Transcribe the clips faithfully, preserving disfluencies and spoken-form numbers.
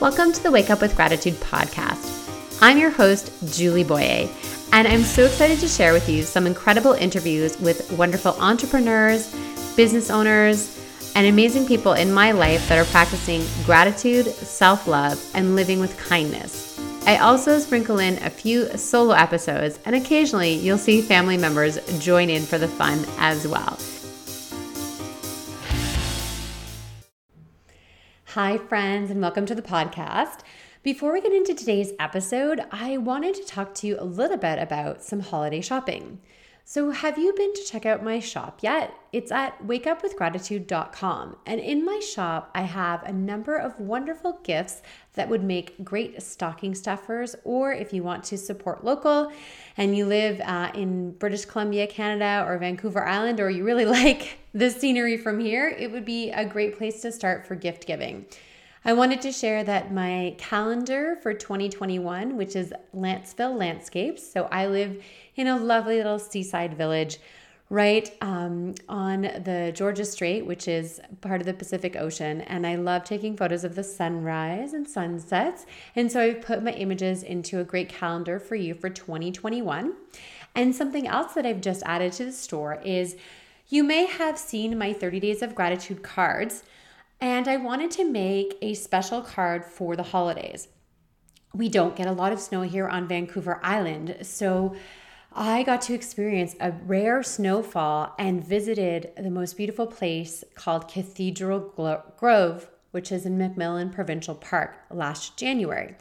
Welcome to the Wake Up with Gratitude podcast. I'm your host, Julie Boyer, and I'm so excited to share with you some incredible interviews with wonderful entrepreneurs, business owners, and amazing people in my life that are practicing gratitude, self-love, and living with kindness. I also sprinkle in a few solo episodes, and occasionally you'll see family members join in for the fun as well. Hi, friends, and welcome to the podcast. Before we get into today's episode, I wanted to talk to you a little bit about some holiday shopping. So have you been to check out my shop yet? It's at wake up with gratitude dot com. And in my shop, I have a number of wonderful gifts that would make great stocking stuffers, or if you want to support local and you live uh, in British Columbia, Canada, or Vancouver Island, or you really like the scenery from here, it would be a great place to start for gift giving. I wanted to share that my calendar for twenty twenty-one, which is Lanceville Landscapes. So I live in a lovely little seaside village right um, on the Georgia Strait, which is part of the Pacific Ocean. And I love taking photos of the sunrise and sunsets. And so I've put my images into a great calendar for you for twenty twenty-one. And something else that I've just added to the store is you may have seen my thirty days of gratitude cards. And I wanted to make a special card for the holidays. We don't get a lot of snow here on Vancouver Island, so I got to experience a rare snowfall and visited the most beautiful place called Cathedral Grove, which is in Macmillan Provincial Park last January.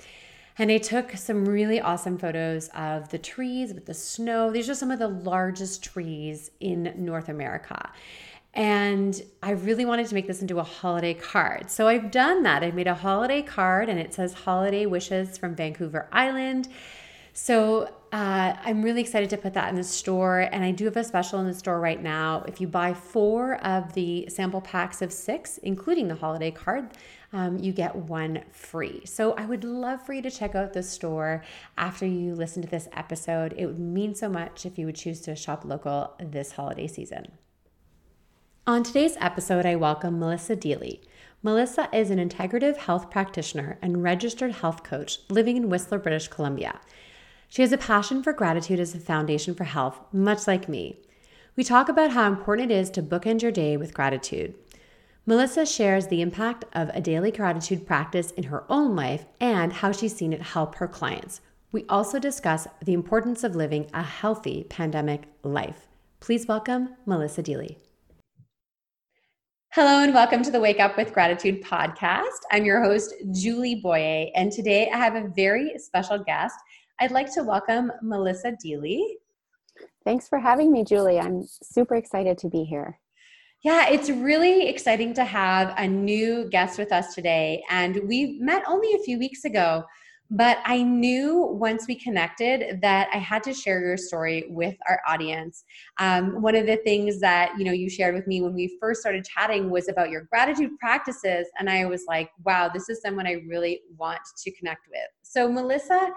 And I took some really awesome photos of the trees with the snow. These are some of the largest trees in North America. And I really wanted to make this into a holiday card. So I've done that. I've made a holiday card and it says holiday wishes from Vancouver Island. So uh, I'm really excited to put that in the store. And I do have a special in the store right now. If you buy four of the sample packs of six, including the holiday card, um, you get one free. So I would love for you to check out the store after you listen to this episode. It would mean so much if you would choose to shop local this holiday season. On today's episode, I welcome Melissa Dealey. Melissa is an integrative health practitioner and registered health coach living in Whistler, British Columbia. She has a passion for gratitude as a foundation for health, much like me. We talk about how important it is to bookend your day with gratitude. Melissa shares the impact of a daily gratitude practice in her own life and how she's seen it help her clients. We also discuss the importance of living a healthy pandemic life. Please welcome Melissa Dealey. Hello and welcome to the Wake Up with Gratitude podcast. I'm your host, Julie Boye, and today I have a very special guest. I'd like to welcome Melissa Dealey. Thanks for having me, Julie. I'm super excited to be here. Yeah, it's really exciting to have a new guest with us today, and we met only a few weeks ago, but I knew once we connected that I had to share your story with our audience. Um, one of the things that, you know, you shared with me when we first started chatting was about your gratitude practices. And I was like, wow, this is someone I really want to connect with. So Melissa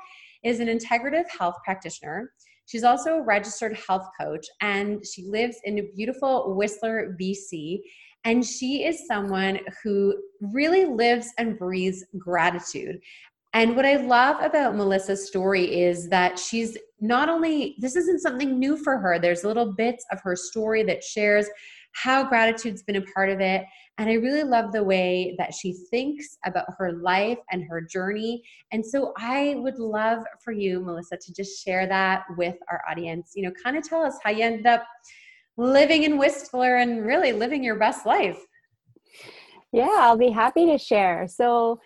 is an integrative health practitioner. She's also a registered health coach, and she lives in a beautiful Whistler, B C. And she is someone who really lives and breathes gratitude. And what I love about Melissa's story is that she's not only, this isn't something new for her. There's little bits of her story that shares how gratitude's been a part of it. And I really love the way that she thinks about her life and her journey. And so I would love for you, Melissa, to just share that with our audience. You know, kind of tell us how you ended up living in Whistler and really living your best life. Yeah, I'll be happy to share. So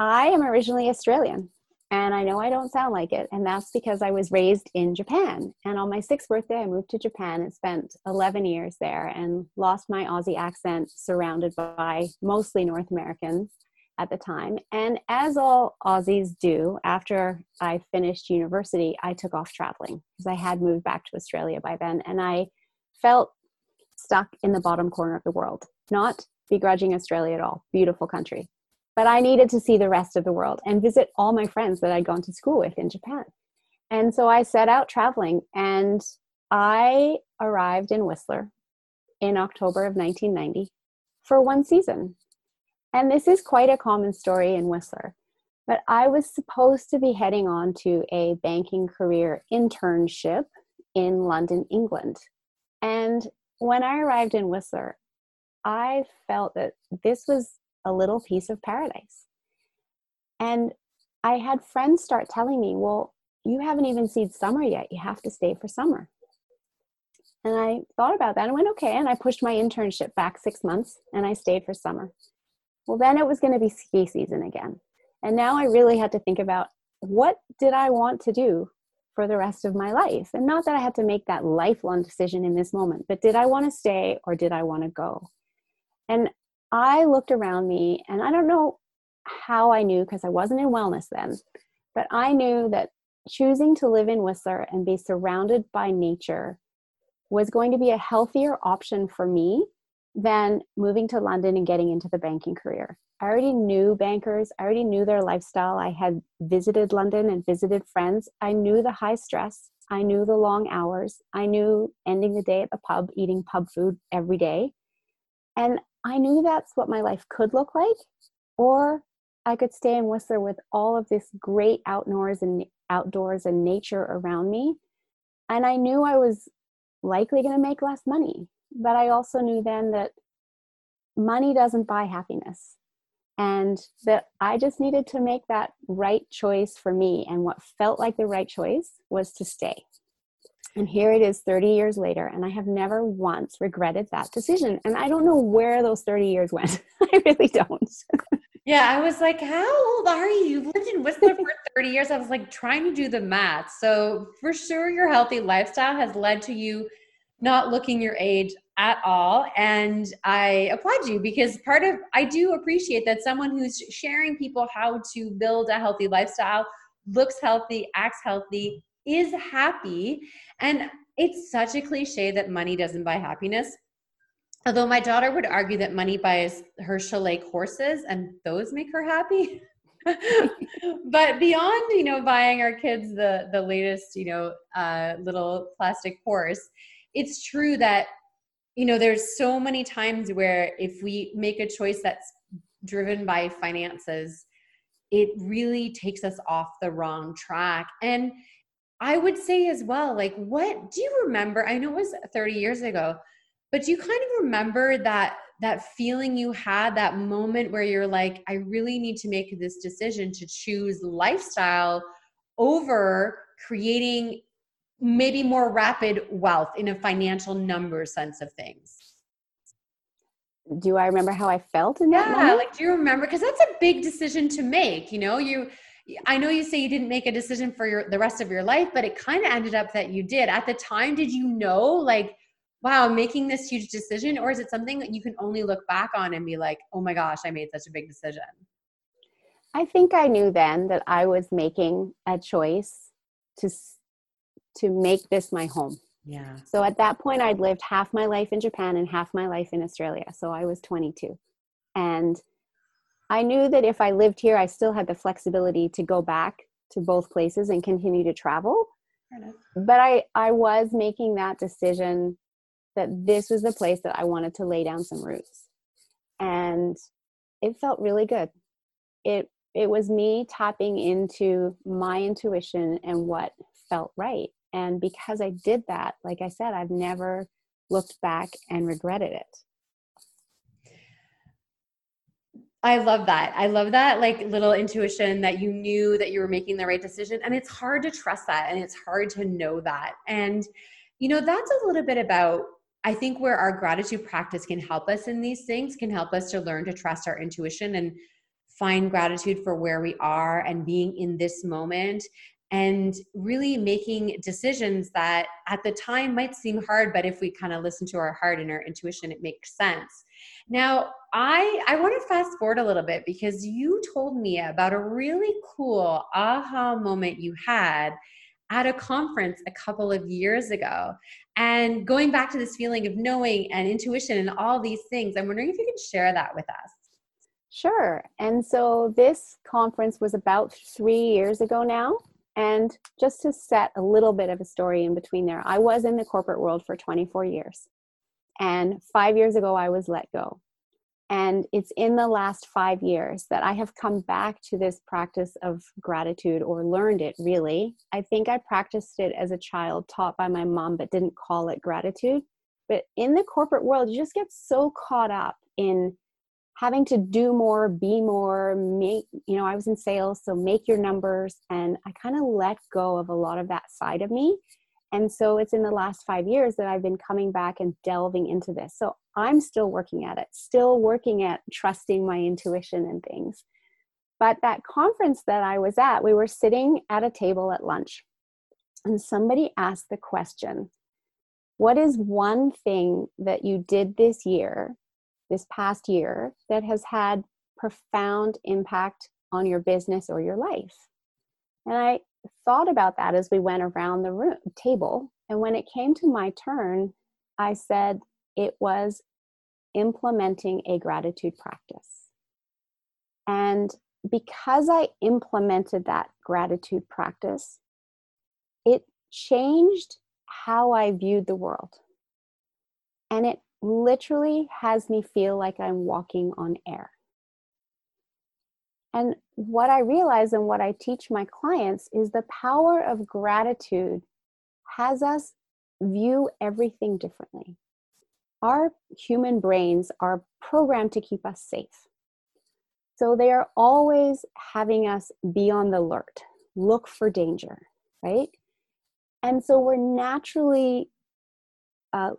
I am originally Australian, and I know I don't sound like it, and that's because I was raised in Japan. And on my sixth birthday, I moved to Japan and spent eleven years there and lost my Aussie accent, surrounded by mostly North Americans at the time. And as all Aussies do, after I finished university, I took off traveling because I had moved back to Australia by then, and I felt stuck in the bottom corner of the world. Not begrudging Australia at all, beautiful country. But I needed to see the rest of the world and visit all my friends that I'd gone to school with in Japan. And so I set out traveling, and I arrived in Whistler in October of nineteen ninety for one season. And this is quite a common story in Whistler. But I was supposed to be heading on to a banking career internship in London, England. And when I arrived in Whistler, I felt that this was a little piece of paradise. And I had friends start telling me, well, you haven't even seen summer yet. You have to stay for summer. And I thought about that and went, okay. And I pushed my internship back six months and I stayed for summer. Well, then it was going to be ski season again. And now I really had to think about what did I want to do for the rest of my life? And not that I had to make that lifelong decision in this moment, but did I want to stay or did I want to go? And I looked around me, and I don't know how I knew because I wasn't in wellness then, but I knew that choosing to live in Whistler and be surrounded by nature was going to be a healthier option for me than moving to London and getting into the banking career. I already knew bankers. I already knew their lifestyle. I had visited London and visited friends. I knew the high stress. I knew the long hours. I knew ending the day at the pub, eating pub food every day. And I knew that's what my life could look like, or I could stay in Whistler with all of this great outdoors and outdoors and nature around me. And I knew I was likely going to make less money, but I also knew then that money doesn't buy happiness. And that I just needed to make that right choice for me. And what felt like the right choice was to stay. And here it is thirty years later, and I have never once regretted that decision. And I don't know where those thirty years went. I really don't. Yeah, I was like, how old are you? You've lived in Whistler for thirty years. I was like trying to do the math. So for sure, your healthy lifestyle has led to you not looking your age at all. And I applaud you, because part of, I do appreciate that someone who's sharing people how to build a healthy lifestyle, looks healthy, acts healthy, is happy. And it's such a cliche that money doesn't buy happiness. Although my daughter would argue that money buys her chalet horses and those make her happy. But beyond, you know, buying our kids the, the latest, you know, uh, little plastic horse, it's true that, you know, there's so many times where if we make a choice that's driven by finances, it really takes us off the wrong track. And I would say as well, like, what do you remember? I know it was thirty years ago, but do you kind of remember that that feeling you had, that moment where you're like, I really need to make this decision to choose lifestyle over creating maybe more rapid wealth in a financial number sense of things? Do I remember how I felt in that moment? Yeah, like, do you remember? Because that's a big decision to make. You know, you, I know you say you didn't make a decision for your, the rest of your life, but it kind of ended up that you did. At the time, did you know, like, wow, I'm making this huge decision? Or is it something that you can only look back on and be like, oh my gosh, I made such a big decision? I think I knew then that I was making a choice to to make this my home. Yeah. So at that point, I'd lived half my life in Japan and half my life in Australia. So I was twenty-two. And I knew that if I lived here, I still had the flexibility to go back to both places and continue to travel. But I, I was making that decision that this was the place that I wanted to lay down some roots. And it felt really good. It, it was me tapping into my intuition and what felt right. And because I did that, like I said, I've never looked back and regretted it. I love that. I love that, like, little intuition that you knew that you were making the right decision. And it's hard to trust that. And it's hard to know that. And, you know, that's a little bit about, I think, where our gratitude practice can help us in these things, can help us to learn to trust our intuition and find gratitude for where we are and being in this moment. And really making decisions that at the time might seem hard, but if we kind of listen to our heart and our intuition, it makes sense. Now, I I want to fast forward a little bit, because you told me about a really cool aha moment you had at a conference a couple of years ago. And going back to this feeling of knowing and intuition and all these things, I'm wondering if you could share that with us. Sure. And so this conference was about three years ago now. And just to set a little bit of a story in between there, I was in the corporate world for twenty-four years. And five years ago, I was let go. And it's in the last five years that I have come back to this practice of gratitude, or learned it really. I think I practiced it as a child, taught by my mom, but didn't call it gratitude. But in the corporate world, you just get so caught up in having to do more, be more, make, you know, I was in sales, so make your numbers. And I kind of let go of a lot of that side of me. And so it's in the last five years that I've been coming back and delving into this. So I'm still working at it, still working at trusting my intuition and things. But that conference that I was at, we were sitting at a table at lunch, and somebody asked the question, what is one thing that you did this year, this past year, that has had profound impact on your business or your life? And I thought about that as we went around the room table. And when it came to my turn, I said it was implementing a gratitude practice. And because I implemented that gratitude practice, it changed how I viewed the world. And it literally has me feel like I'm walking on air. And what I realize and what I teach my clients is the power of gratitude has us view everything differently. Our human brains are programmed to keep us safe. So they are always having us be on the alert, look for danger, right? And so we're naturally uh,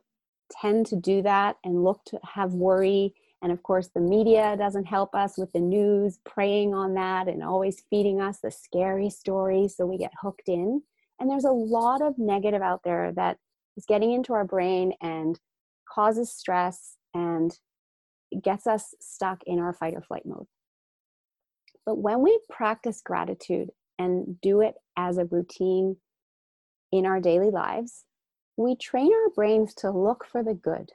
tend to do that and look to have worry. And of course, the media doesn't help us with the news preying on that and always feeding us the scary stories, so we get hooked in. And there's a lot of negative out there that is getting into our brain and causes stress and gets us stuck in our fight or flight mode. But when we practice gratitude and do it as a routine in our daily lives, we train our brains to look for the good,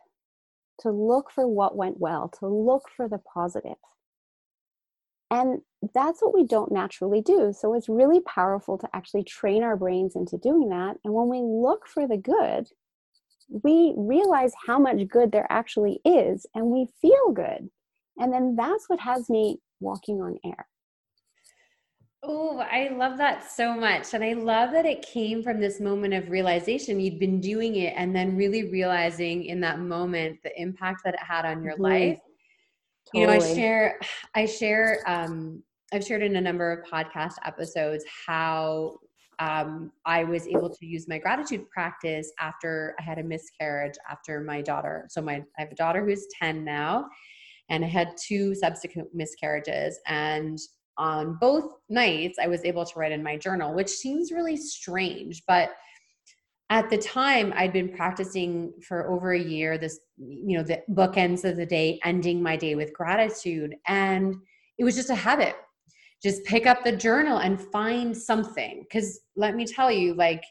to look for what went well, to look for the positive. And that's what we don't naturally do. So it's really powerful to actually train our brains into doing that. And when we look for the good, we realize how much good there actually is, and we feel good. And then that's what has me walking on air. Oh, I love that so much. And I love that it came from this moment of realization. You'd been doing it and then really realizing in that moment the impact that it had on your mm-hmm. life. Totally. You know, I share, I share, um, I've shared in a number of podcast episodes how um, I was able to use my gratitude practice after I had a miscarriage after my daughter. So my, I have a daughter who's ten now, and I had two subsequent miscarriages, and on both nights, I was able to write in my journal, which seems really strange. But at the time, I'd been practicing for over a year, this, you know, the bookends of the day, ending my day with gratitude. And it was just a habit. Just pick up the journal and find something. Because let me tell you, like,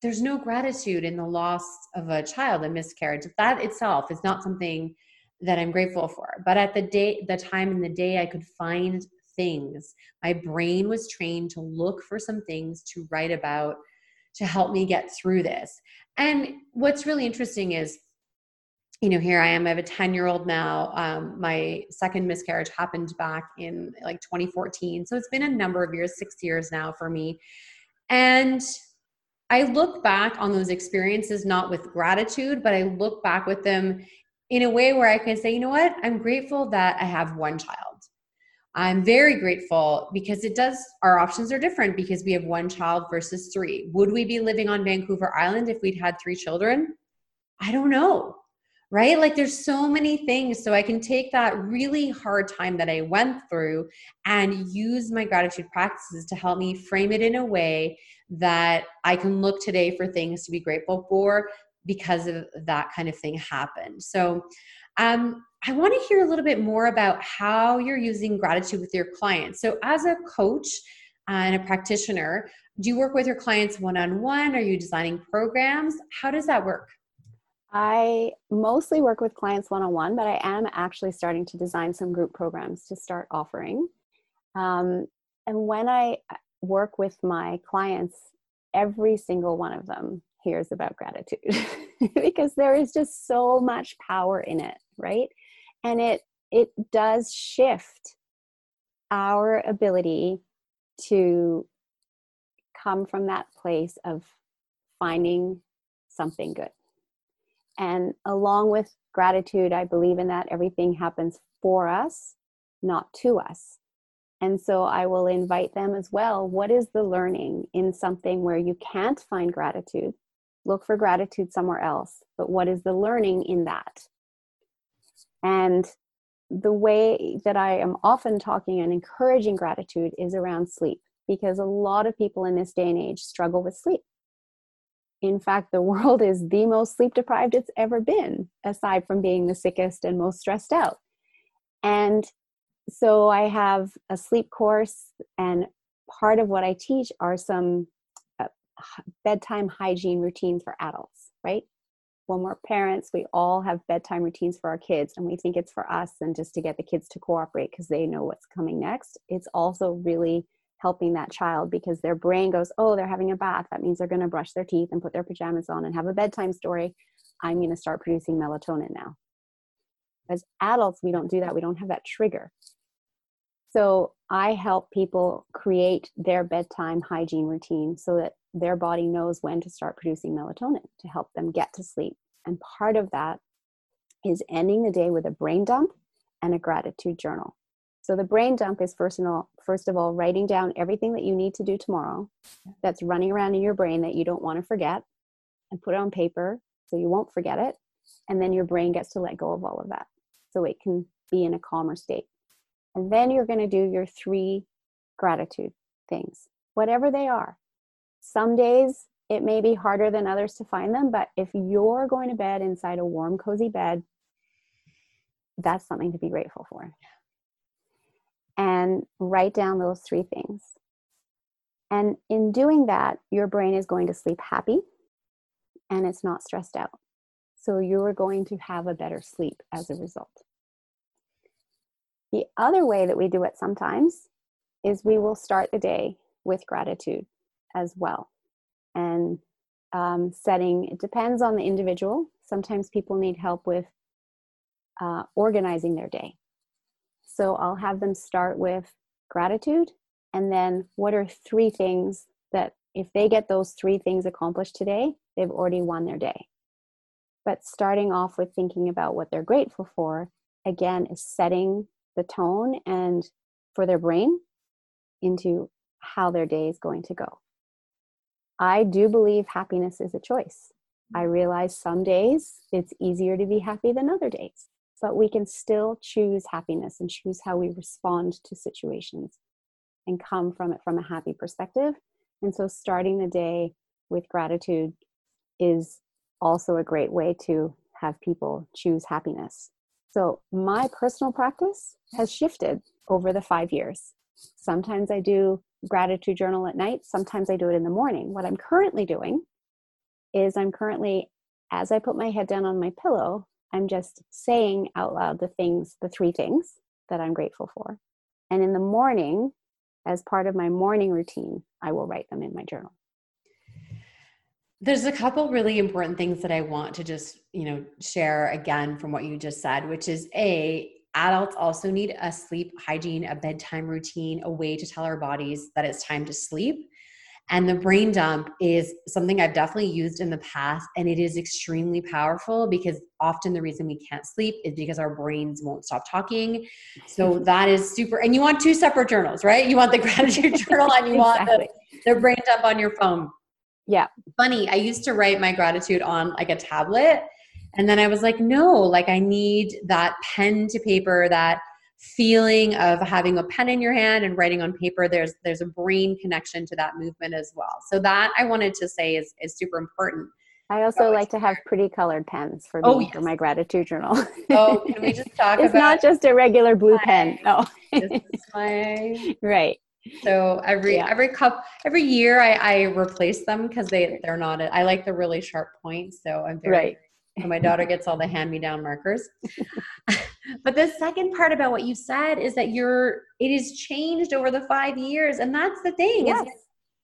there's no gratitude in the loss of a child, a miscarriage. That itself is not something that I'm grateful for. But at the day, the time in the day, I could find things. My brain was trained to look for some things to write about to help me get through this. And what's really interesting is, you know, here I am, I have a ten year old now. Um, my second miscarriage happened back in like twenty fourteen. So it's been a number of years, six years now for me. And I look back on those experiences, not with gratitude, but I look back with them in a way where I can say, you know what, I'm grateful that I have one child. I'm very grateful because it does, our options are different because we have one child versus three. Would we be living on Vancouver Island if we'd had three children? I don't know, right? Like there's so many things. So I can take that really hard time that I went through and use my gratitude practices to help me frame it in a way that I can look today for things to be grateful for because of that kind of thing happened. So, um, I want to hear a little bit more about how you're using gratitude with your clients. So as a coach and a practitioner, do you work with your clients one-on-one? Are you designing programs? How does that work? I mostly work with clients one-on-one, but I am actually starting to design some group programs to start offering. Um, and when I work with my clients, every single one of them hears about gratitude because there is just so much power in it, right? And it it does shift our ability to come from that place of finding something good. And along with gratitude, I believe in that everything happens for us, not to us. And so I will invite them as well. What is the learning in something where you can't find gratitude? Look for gratitude somewhere else. But what is the learning in that? And the way that I am often talking and encouraging gratitude is around sleep, because a lot of people in this day and age struggle with sleep. In fact, the world is the most sleep deprived it's ever been, aside from being the sickest and most stressed out. And so I have a sleep course, and part of what I teach are some uh, bedtime hygiene routines for adults, right? When we're parents, we all have bedtime routines for our kids, and we think it's for us and just to get the kids to cooperate because they know what's coming next. It's also really helping that child, because their brain goes, oh, they're having a bath. That means they're going to brush their teeth and put their pajamas on and have a bedtime story. I'm going to start producing melatonin now. As adults, we don't do that. We don't have that trigger. So I help people create their bedtime hygiene routine so that their body knows when to start producing melatonin to help them get to sleep. And part of that is ending the day with a brain dump and a gratitude journal. So the brain dump is first, and all, first of all, writing down everything that you need to do tomorrow that's running around in your brain that you don't want to forget, and put it on paper so you won't forget it. And then your brain gets to let go of all of that so it can be in a calmer state. And then you're going to do your three gratitude things, whatever they are. Some days it may be harder than others to find them, but if you're going to bed inside a warm, cozy bed, that's something to be grateful for. And write down those three things. And in doing that, your brain is going to sleep happy and it's not stressed out. So you are going to have a better sleep as a result. The other way that we do it sometimes is we will start the day with gratitude as well. And um, setting, it depends on the individual. Sometimes people need help with uh, organizing their day. So I'll have them start with gratitude, and then what are three things that if they get those three things accomplished today, they've already won their day. But starting off with thinking about what they're grateful for, again, is setting the tone and for their brain into how their day is going to go. I do believe happiness is a choice. I realize some days it's easier to be happy than other days. But we can still choose happiness and choose how we respond to situations and come from it from a happy perspective. And so starting the day with gratitude is also a great way to have people choose happiness. So my personal practice has shifted over the five years. Sometimes I do gratitude journal at night. Sometimes I do it in the morning. What I'm currently doing is I'm currently, as I put my head down on my pillow, I'm just saying out loud the things, the three things that I'm grateful for. And in the morning, as part of my morning routine, I will write them in my journal. There's a couple really important things that I want to just, you know, share again from what you just said, which is A, adults also need a sleep hygiene, a bedtime routine, a way to tell our bodies that it's time to sleep. And the brain dump is something I've definitely used in the past, and it is extremely powerful because often the reason we can't sleep is because our brains won't stop talking. So that is super. And you want two separate journals, right? You want the gratitude journal and you exactly. want the, the brain dump on your phone. Yeah. Funny. I used to write my gratitude on like a tablet, and then I was like, no, like I need that pen to paper, that feeling of having a pen in your hand and writing on paper. There's there's a brain connection to that movement as well. So that I wanted to say is is super important. I also like to have pretty colored pens for, oh, me, yes. for my gratitude journal. Oh, can we just talk it's about... It's not just a regular blue my, pen. No. This is my... Right. So every yeah. every cup, every year I, I replace them because they, they're not... A, I like the really sharp points, so I'm very... Right. So my daughter gets all the hand-me-down markers. But the second part about what you said is that you're, it is changed over the five years. And that's the thing. Yes.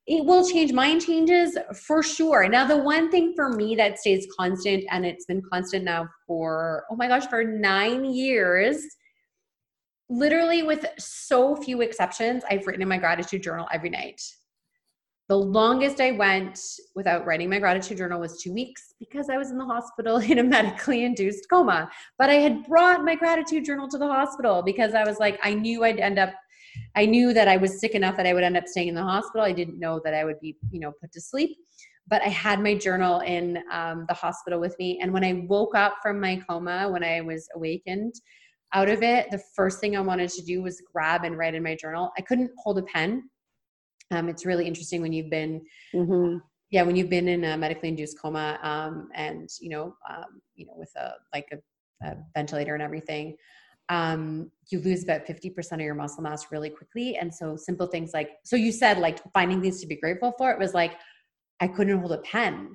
It will change. Mine changes for sure. Now, the one thing for me that stays constant, and it's been constant now for, oh my gosh, for nine years, literally with so few exceptions, I've written in my gratitude journal every night. The longest I went without writing my gratitude journal was two weeks because I was in the hospital in a medically induced coma. But I had brought my gratitude journal to the hospital because I was like, I knew I'd end up, I knew that I was sick enough that I would end up staying in the hospital. I didn't know that I would be, you know, put to sleep. But I had my journal in um, the hospital with me. And when I woke up from my coma, when I was awakened out of it, the first thing I wanted to do was grab and write in my journal. I couldn't hold a pen. Um, it's really interesting when you've been, mm-hmm. yeah, when you've been in a medically induced coma, um, and you know, um, you know, with a like a, a ventilator and everything, um, you lose about fifty percent of your muscle mass really quickly. And so simple things like, so you said like finding things to be grateful for. It was like, I couldn't hold a pen.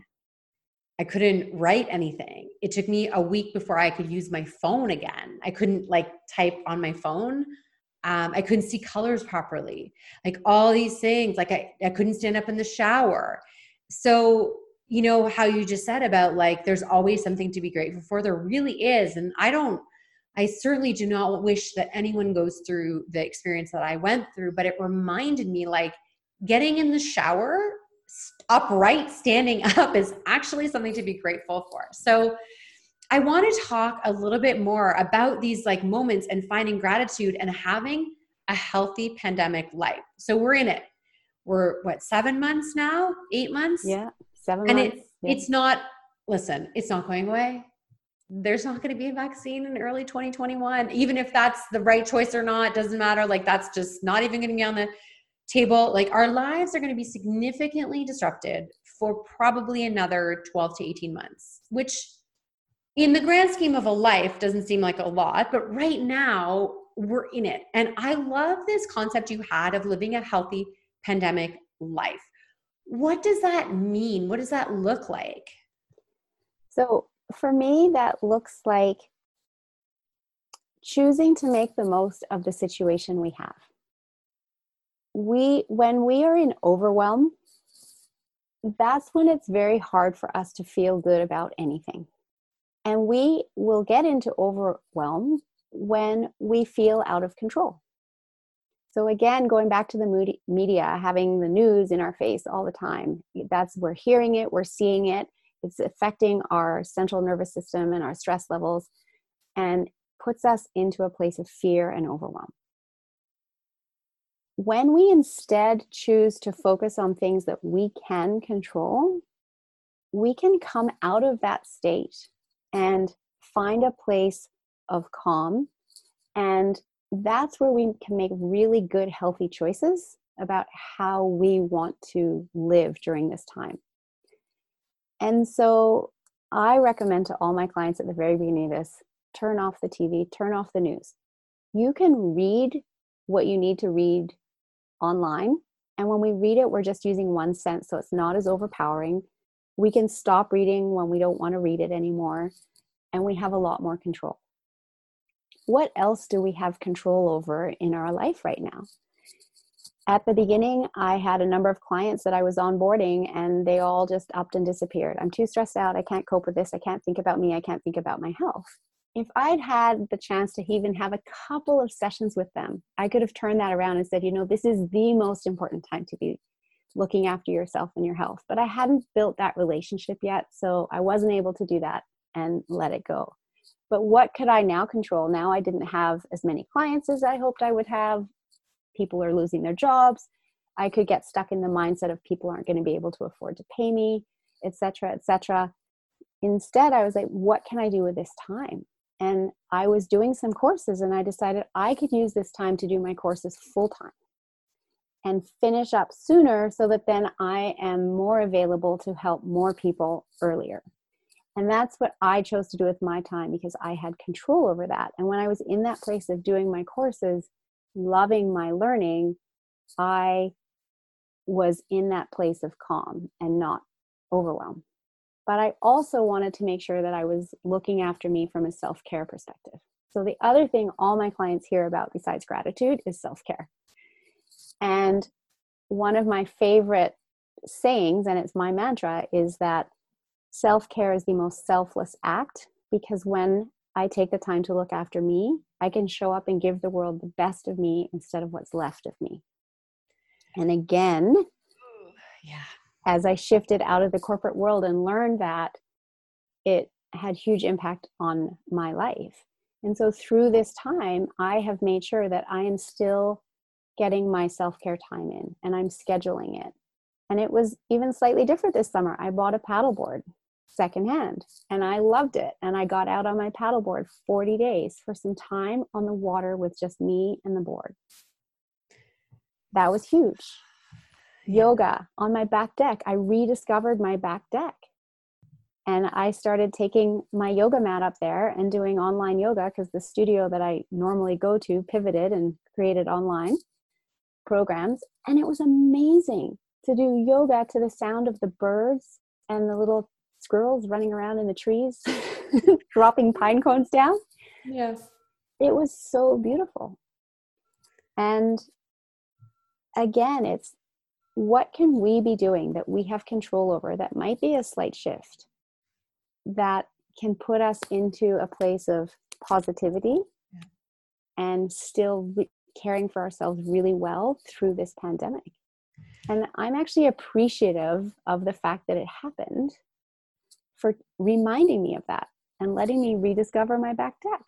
I couldn't write anything. It took me a week before I could use my phone again. I couldn't like type on my phone. Um, I couldn't see colors properly, like all these things, like I, I couldn't stand up in the shower. So, you know, how you just said about like, there's always something to be grateful for. There really is. And I don't, I certainly do not wish that anyone goes through the experience that I went through, but it reminded me like getting in the shower upright, standing up is actually something to be grateful for. So I want to talk a little bit more about these like moments and finding gratitude and having a healthy pandemic life. So we're in it. We're what, seven months now, eight months? Yeah, seven and months. It, yeah. It's not, listen, it's not going away. There's not going to be a vaccine in early twenty twenty-one. Even if that's the right choice or not, doesn't matter. Like that's just not even going to be on the table. Like our lives are going to be significantly disrupted for probably another twelve to eighteen months, which in the grand scheme of a life doesn't seem like a lot, but right now we're in it. And I love this concept you had of living a healthy pandemic life. What does that mean? What does that look like? So for me, that looks like choosing to make the most of the situation we have. We, when we are in overwhelm, that's when it's very hard for us to feel good about anything. And we will get into overwhelm when we feel out of control. So again, going back to the media, having the news in our face all the time, that's, we're hearing it, we're seeing it, it's affecting our central nervous system and our stress levels and puts us into a place of fear and overwhelm. When we instead choose to focus on things that we can control, we can come out of that state and find a place of calm. And that's where we can make really good, healthy choices about how we want to live during this time. And so I recommend to all my clients at the very beginning of this, turn off the T V, turn off the news. You can read what you need to read online. And when we read it, we're just using one sense, so it's not as overpowering. We can stop reading when we don't want to read it anymore, and we have a lot more control. What else do we have control over in our life right now? At the beginning, I had a number of clients that I was onboarding, and they all just upped and disappeared. I'm too stressed out. I can't cope with this. I can't think about me. I can't think about my health. If I'd had the chance to even have a couple of sessions with them, I could have turned that around and said, you know, this is the most important time to be looking after yourself and your health. But I hadn't built that relationship yet, so I wasn't able to do that and let it go. But what could I now control? Now I didn't have as many clients as I hoped I would have. People are losing their jobs. I could get stuck in the mindset of people aren't going to be able to afford to pay me, et cetera, et cetera. Instead, I was like, what can I do with this time? And I was doing some courses, and I decided I could use this time to do my courses full time and finish up sooner so that then I am more available to help more people earlier. And that's what I chose to do with my time because I had control over that. And when I was in that place of doing my courses, loving my learning, I was in that place of calm and not overwhelm. But I also wanted to make sure that I was looking after me from a self-care perspective. So the other thing all my clients hear about besides gratitude is self-care. And one of my favorite sayings, and it's my mantra, is that self-care is the most selfless act, because when I take the time to look after me, I can show up and give the world the best of me instead of what's left of me. And again, Ooh, yeah. as I shifted out of the corporate world and learned that, it had huge impact on my life. And so through this time, I have made sure that I am still getting my self-care time in, and I'm scheduling it. And it was even slightly different this summer. I bought a paddleboard secondhand, and I loved it. And I got out on my paddleboard forty days for some time on the water with just me and the board. That was huge. Yoga on my back deck. I rediscovered my back deck. And I started taking my yoga mat up there and doing online yoga because the studio that I normally go to pivoted and created online programs. And it was amazing to do yoga to the sound of the birds and the little squirrels running around in the trees, dropping pine cones down. Yes. It was so beautiful. And again, it's what can we be doing that we have control over that might be a slight shift that can put us into a place of positivity yeah. and still re- caring for ourselves really well through this pandemic. And I'm actually appreciative of the fact that it happened for reminding me of that and letting me rediscover my back deck.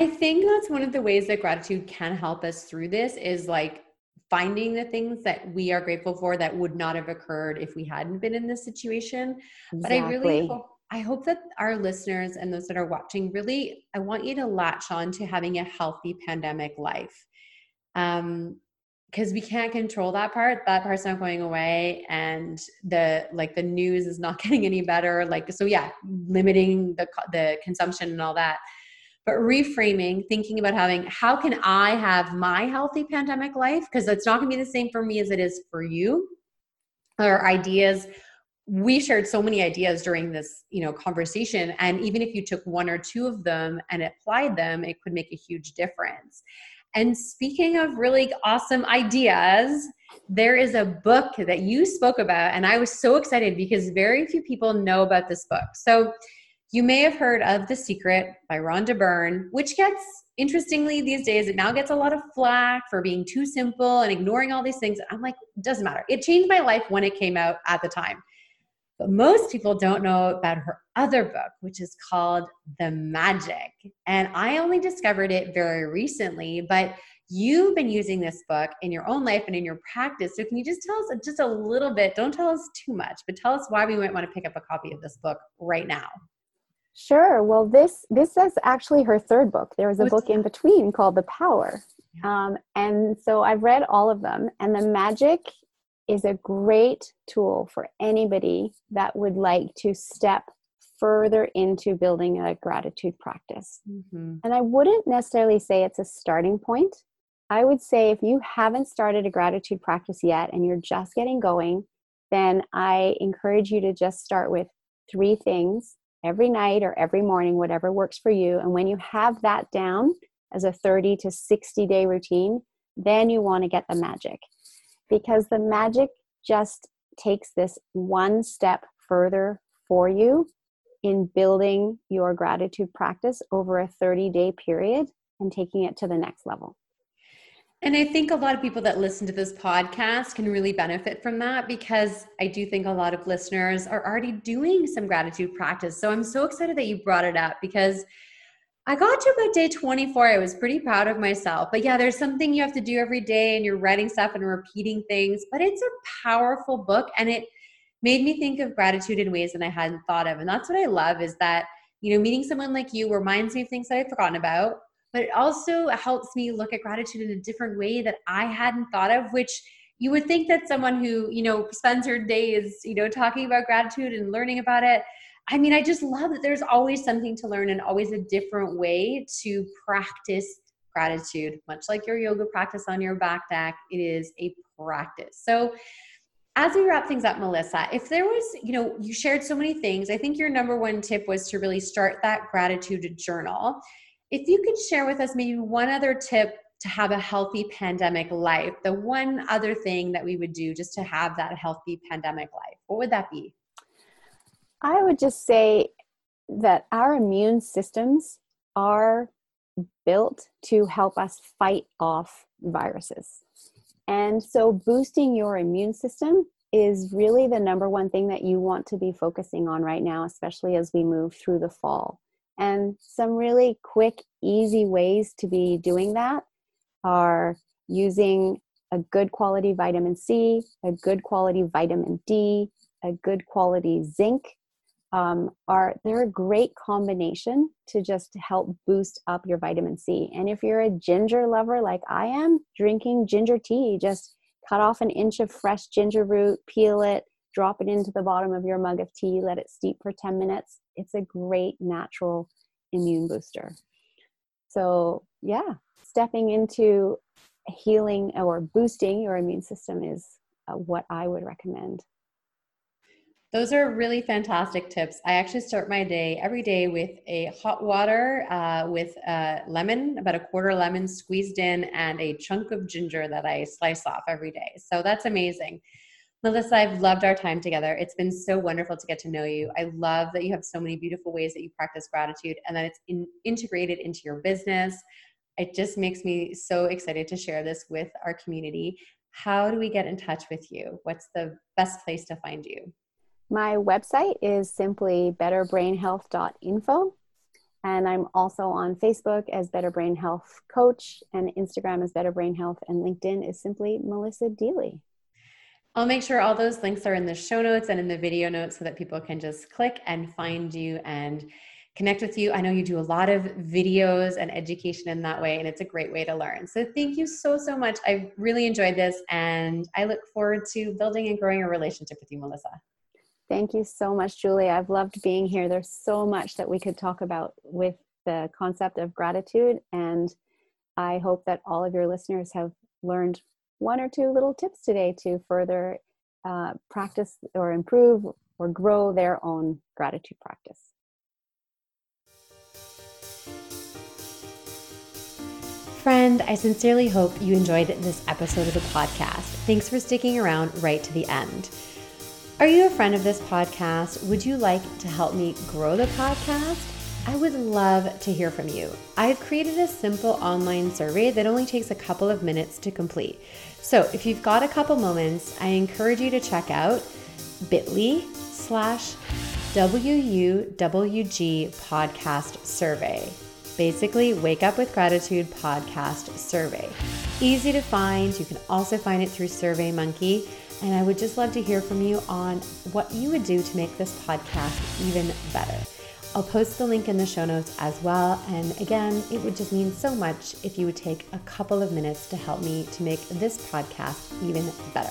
I think that's one of the ways that gratitude can help us through this is like finding the things that we are grateful for that would not have occurred if we hadn't been in this situation. Exactly. But I really hope, I hope that our listeners and those that are watching really, I want you to latch on to having a healthy pandemic life. Um, Because we can't control that part. That part's not going away, and the like the news is not getting any better. Like so, yeah, limiting the the consumption and all that. But reframing, thinking about having how can I have my healthy pandemic life? Because it's not going to be the same for me as it is for you. Our ideas. We shared so many ideas during this, you know, conversation, and even if you took one or two of them and applied them, it could make a huge difference. And speaking of really awesome ideas, there is a book that you spoke about, and I was so excited because very few people know about this book. So you may have heard of The Secret by Rhonda Byrne, which gets, interestingly these days, it now gets a lot of flack for being too simple and ignoring all these things. I'm like, it doesn't matter. It changed my life when it came out at the time. But most people don't know about her other book, which is called The Magic. And I only discovered it very recently, but you've been using this book in your own life and in your practice. So can you just tell us just a little bit, don't tell us too much, but tell us why we might want to pick up a copy of this book right now. Sure. Well, this this is actually her third book. There was a What's book that? in between called The Power. Yeah. Um, and so I've read all of them, and The Magic is a great tool for anybody that would like to step further into building a gratitude practice. Mm-hmm. And I wouldn't necessarily say it's a starting point. I would say if you haven't started a gratitude practice yet and you're just getting going, then I encourage you to just start with three things every night or every morning, whatever works for you. And when you have that down as a thirty to sixty day routine, then you want to get The Magic. Because The Magic just takes this one step further for you in building your gratitude practice over a thirty-day period and taking it to the next level. And I think a lot of people that listen to this podcast can really benefit from that, because I do think a lot of listeners are already doing some gratitude practice. So I'm so excited that you brought it up, because I got to about day twenty-four. I was pretty proud of myself. But yeah, there's something you have to do every day, and you're writing stuff and repeating things. But it's a powerful book, and it made me think of gratitude in ways that I hadn't thought of. And that's what I love, is that, you know, meeting someone like you reminds me of things that I've forgotten about, but it also helps me look at gratitude in a different way that I hadn't thought of, which you would think that someone who, you know, spends her days, you know, talking about gratitude and learning about it. I mean, I just love that there's always something to learn and always a different way to practice gratitude, much like your yoga practice on your back deck. It is a practice. So as we wrap things up, Melissa, if there was, you know, you shared so many things. I think your number one tip was to really start that gratitude journal. If you could share with us maybe one other tip to have a healthy pandemic life, the one other thing that we would do just to have that healthy pandemic life, what would that be? I would just say that our immune systems are built to help us fight off viruses. And so boosting your immune system is really the number one thing that you want to be focusing on right now, especially as we move through the fall. And some really quick, easy ways to be doing that are using a good quality vitamin C, a good quality vitamin D, a good quality zinc. Um, are they're a great combination to just help boost up your vitamin C. And if you're a ginger lover like I am, drinking ginger tea, just cut off an inch of fresh ginger root, peel it, drop it into the bottom of your mug of tea, let it steep for ten minutes. It's a great natural immune booster. So yeah, stepping into healing or boosting your immune system is uh, what I would recommend. Those are really fantastic tips. I actually start my day every day with a hot water uh, with a lemon, about a quarter lemon squeezed in, and a chunk of ginger that I slice off every day. So that's amazing. Melissa, I've loved our time together. It's been so wonderful to get to know you. I love that you have so many beautiful ways that you practice gratitude and that it's in, integrated into your business. It just makes me so excited to share this with our community. How do we get in touch with you? What's the best place to find you? My website is simply better brain health dot info, and I'm also on Facebook as Better Brain Health Coach, and Instagram is Better Brain Health, and LinkedIn is simply Melissa Dealey. I'll make sure all those links are in the show notes and in the video notes so that people can just click and find you and connect with you. I know you do a lot of videos and education in that way, and it's a great way to learn. So thank you so, so much. I've really enjoyed this, and I look forward to building and growing a relationship with you, Melissa. Thank you so much, Julie. I've loved being here. There's so much that we could talk about with the concept of gratitude. And I hope that all of your listeners have learned one or two little tips today to further uh, practice or improve or grow their own gratitude practice. Friend, I sincerely hope you enjoyed this episode of the podcast. Thanks for sticking around right to the end. Are you a friend of this podcast? Would you like to help me grow the podcast? I would love to hear from you. I've created a simple online survey that only takes a couple of minutes to complete. So if you've got a couple moments, I encourage you to check out bit.ly slash WUWG podcast survey. Basically, Wake Up with Gratitude podcast survey. Easy to find. You can also find it through SurveyMonkey. And I would just love to hear from you on what you would do to make this podcast even better. I'll post the link in the show notes as well. And again, it would just mean so much if you would take a couple of minutes to help me to make this podcast even better.